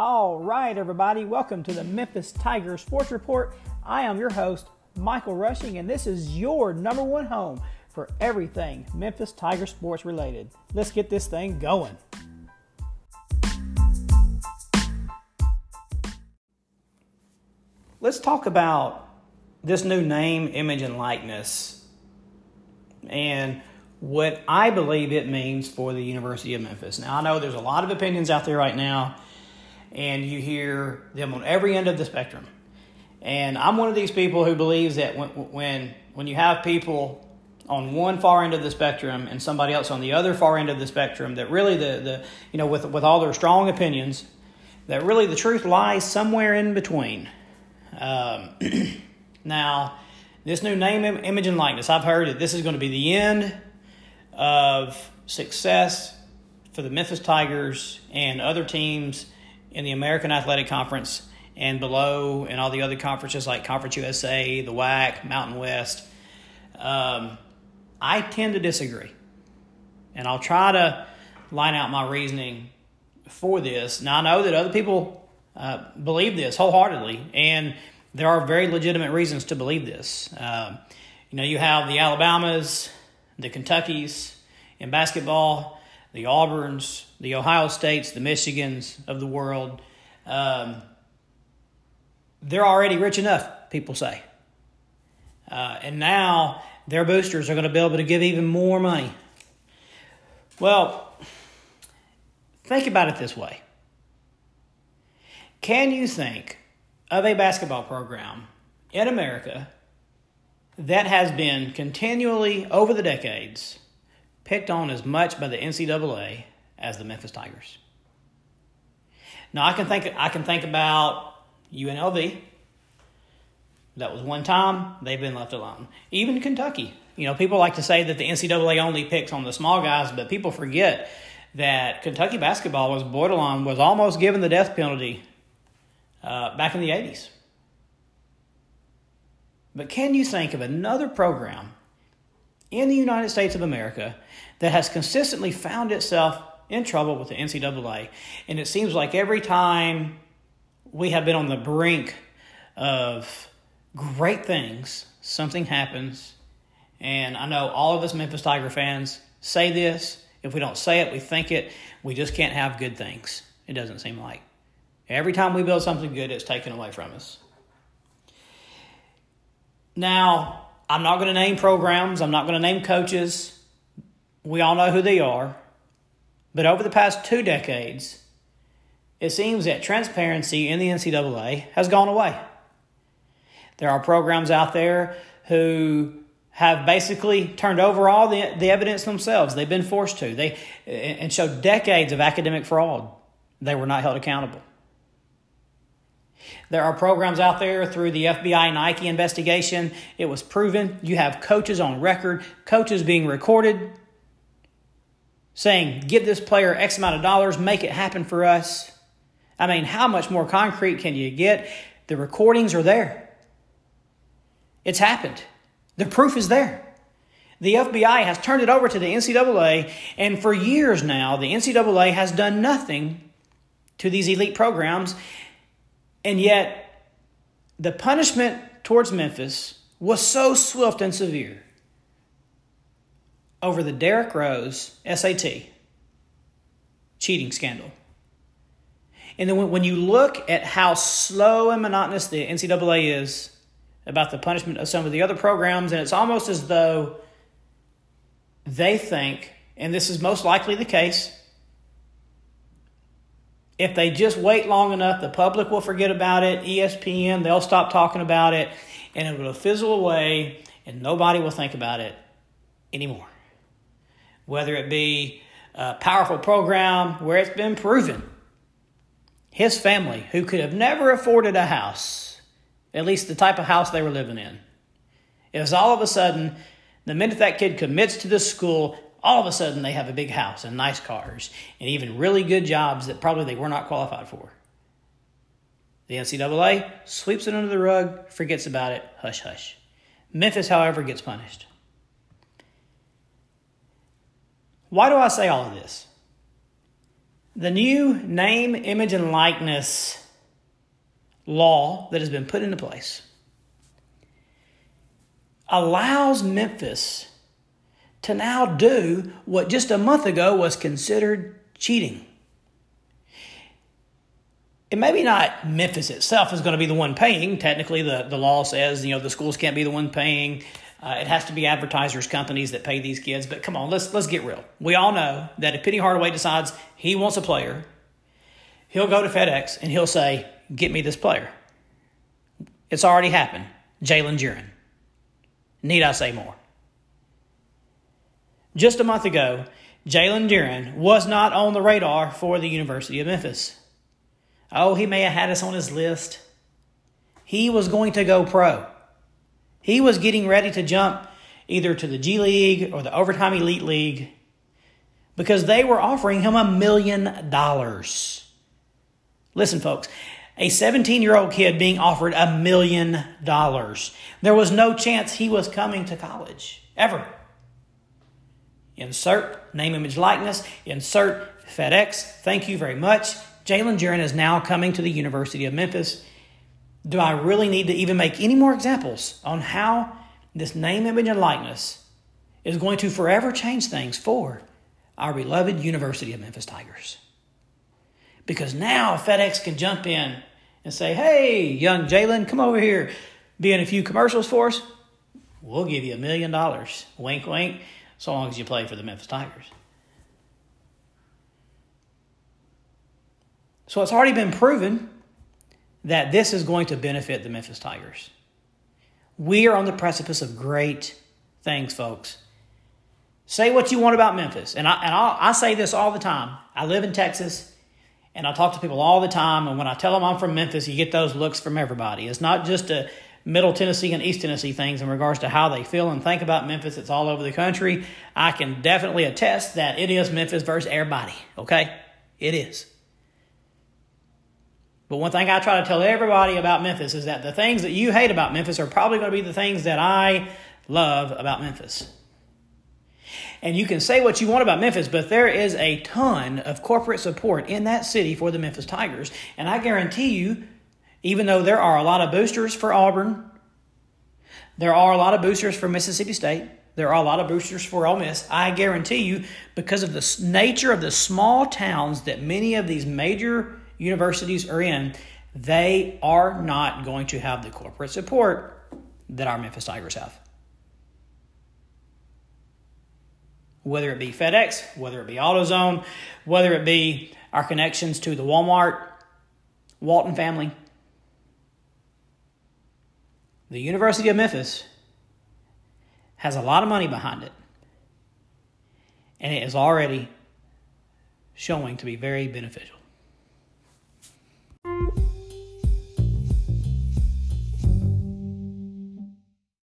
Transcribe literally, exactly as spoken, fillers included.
All right, everybody, welcome to the Memphis Tigers Sports Report. I am your host, Michael Rushing, and this is your number one home for everything Memphis Tiger sports related. Let's get this thing going. Let's talk about this new name, image, and likeness, and what I believe it means for the University of Memphis. Now, I know there's a lot of opinions out there right now, and you hear them on every end of the spectrum. And I'm one of these people who believes that when when, when you have people on one far end of the spectrum and somebody else on the other far end of the spectrum, that really the, the you know, with with all their strong opinions, that really the truth lies somewhere in between. Um, now, this new name, image, and likeness, I've heard that this is going to be the end of success for the Memphis Tigers and other teams in the American Athletic Conference and below, and all the other conferences like Conference U S A, the W A C, Mountain West. Um, I tend to disagree, and I'll try to line out my reasoning for this. Now, I know that other people uh, believe this wholeheartedly, and there are very legitimate reasons to believe this. Um, you know, you have the Alabamas, the Kentuckys in basketball, the Auburns, the Ohio States, the Michigans of the world. Um, they're already rich enough, people say. Uh, and now their boosters are going to be able to give even more money. Well, think about it this way. Can you think of a basketball program in America that has been continually, over the decades, picked on as much by the N C double A as the Memphis Tigers? Now, I can think, I can think about U N L V. That was one time. They've been left alone. Even Kentucky. You know, people like to say that the N C double A only picks on the small guys, but people forget that Kentucky basketball was borderline, was almost given the death penalty uh, back in the eighties. But can you think of another program in the United States of America that has consistently found itself in trouble with the N C double A? And it seems like every time we have been on the brink of great things, something happens. And I know all of us Memphis Tiger fans say this. If we don't say it, we think it. We just can't have good things, it doesn't seem like. Every time we build something good, it's taken away from us. Now, I'm not going to name programs. I'm not going to name coaches. We all know who they are. But over the past two decades, it seems that transparency in the N C double A has gone away. There are programs out there who have basically turned over all the, the evidence themselves. They've been forced to. They and showed decades of academic fraud. They were not held accountable. There are programs out there through the F B I Nike investigation. It was proven. You have coaches on record, coaches being recorded, saying, give this player X amount of dollars, make it happen for us. I mean, how much more concrete can you get? The recordings are there. It's happened. The proof is there. The F B I has turned it over to the N C double A, and for years now, the N C double A has done nothing to these elite programs, and yet the punishment towards Memphis was so swift and severe over the Derrick Rose S A T cheating scandal. And then when you look at how slow and monotonous the N C double A is about the punishment of some of the other programs, and it's almost as though they think, and this is most likely the case, if they just wait long enough, the public will forget about it, E S P N, they'll stop talking about it, and it will fizzle away, and nobody will think about it anymore. Whether it be a powerful program where it's been proven his family, who could have never afforded a house, at least the type of house they were living in, it was all of a sudden, the minute that kid commits to this school, all of a sudden they have a big house and nice cars and even really good jobs that probably they were not qualified for. The N C double A sweeps it under the rug, forgets about it, hush hush. Memphis, however, gets punished. Why do I say all of this? The new name, image, and likeness law that has been put into place allows Memphis to now do what just a month ago was considered cheating. And maybe not Memphis itself is going to be the one paying. Technically, the, the law says, you know, the schools can't be the one paying. Uh, it has to be advertisers, companies that pay these kids. But come on, let's let's get real. We all know that if Penny Hardaway decides he wants a player, he'll go to FedEx and he'll say, get me this player. It's already happened. Jalen Duren. Need I say more? Just a month ago, Jalen Duren was not on the radar for the University of Memphis. Oh, he may have had us on his list. He was going to go pro. He was getting ready to jump either to the G League or the Overtime Elite League because they were offering him a million dollars. Listen, folks, a seventeen-year-old kid being offered a million dollars. There was no chance he was coming to college, ever. Insert name, image, likeness. Insert FedEx. Thank you very much. Jalen Duren is now coming to the University of Memphis. Do I really need to even make any more examples on how this name, image, and likeness is going to forever change things for our beloved University of Memphis Tigers? Because now FedEx can jump in and say, hey, young Jalen, come over here. Be in a few commercials for us. We'll give you a million dollars. Wink, wink, so long as you play for the Memphis Tigers. So it's already been proven that this is going to benefit the Memphis Tigers. We are on the precipice of great things, folks. Say what you want about Memphis. And I and I'll, I say this all the time. I live in Texas, and I talk to people all the time. And when I tell them I'm from Memphis, you get those looks from everybody. It's not just a Middle Tennessee and East Tennessee things in regards to how they feel and think about Memphis. It's all over the country. I can definitely attest that it is Memphis versus everybody, okay? It is. But one thing I try to tell everybody about Memphis is that the things that you hate about Memphis are probably going to be the things that I love about Memphis. And you can say what you want about Memphis, but there is a ton of corporate support in that city for the Memphis Tigers. And I guarantee you, even though there are a lot of boosters for Auburn, there are a lot of boosters for Mississippi State, there are a lot of boosters for Ole Miss, I guarantee you, because of the nature of the small towns that many of these major universities are in, they are not going to have the corporate support that our Memphis Tigers have. Whether it be FedEx, whether it be AutoZone, whether it be our connections to the Walmart, Walton family, the University of Memphis has a lot of money behind it, and it is already showing to be very beneficial.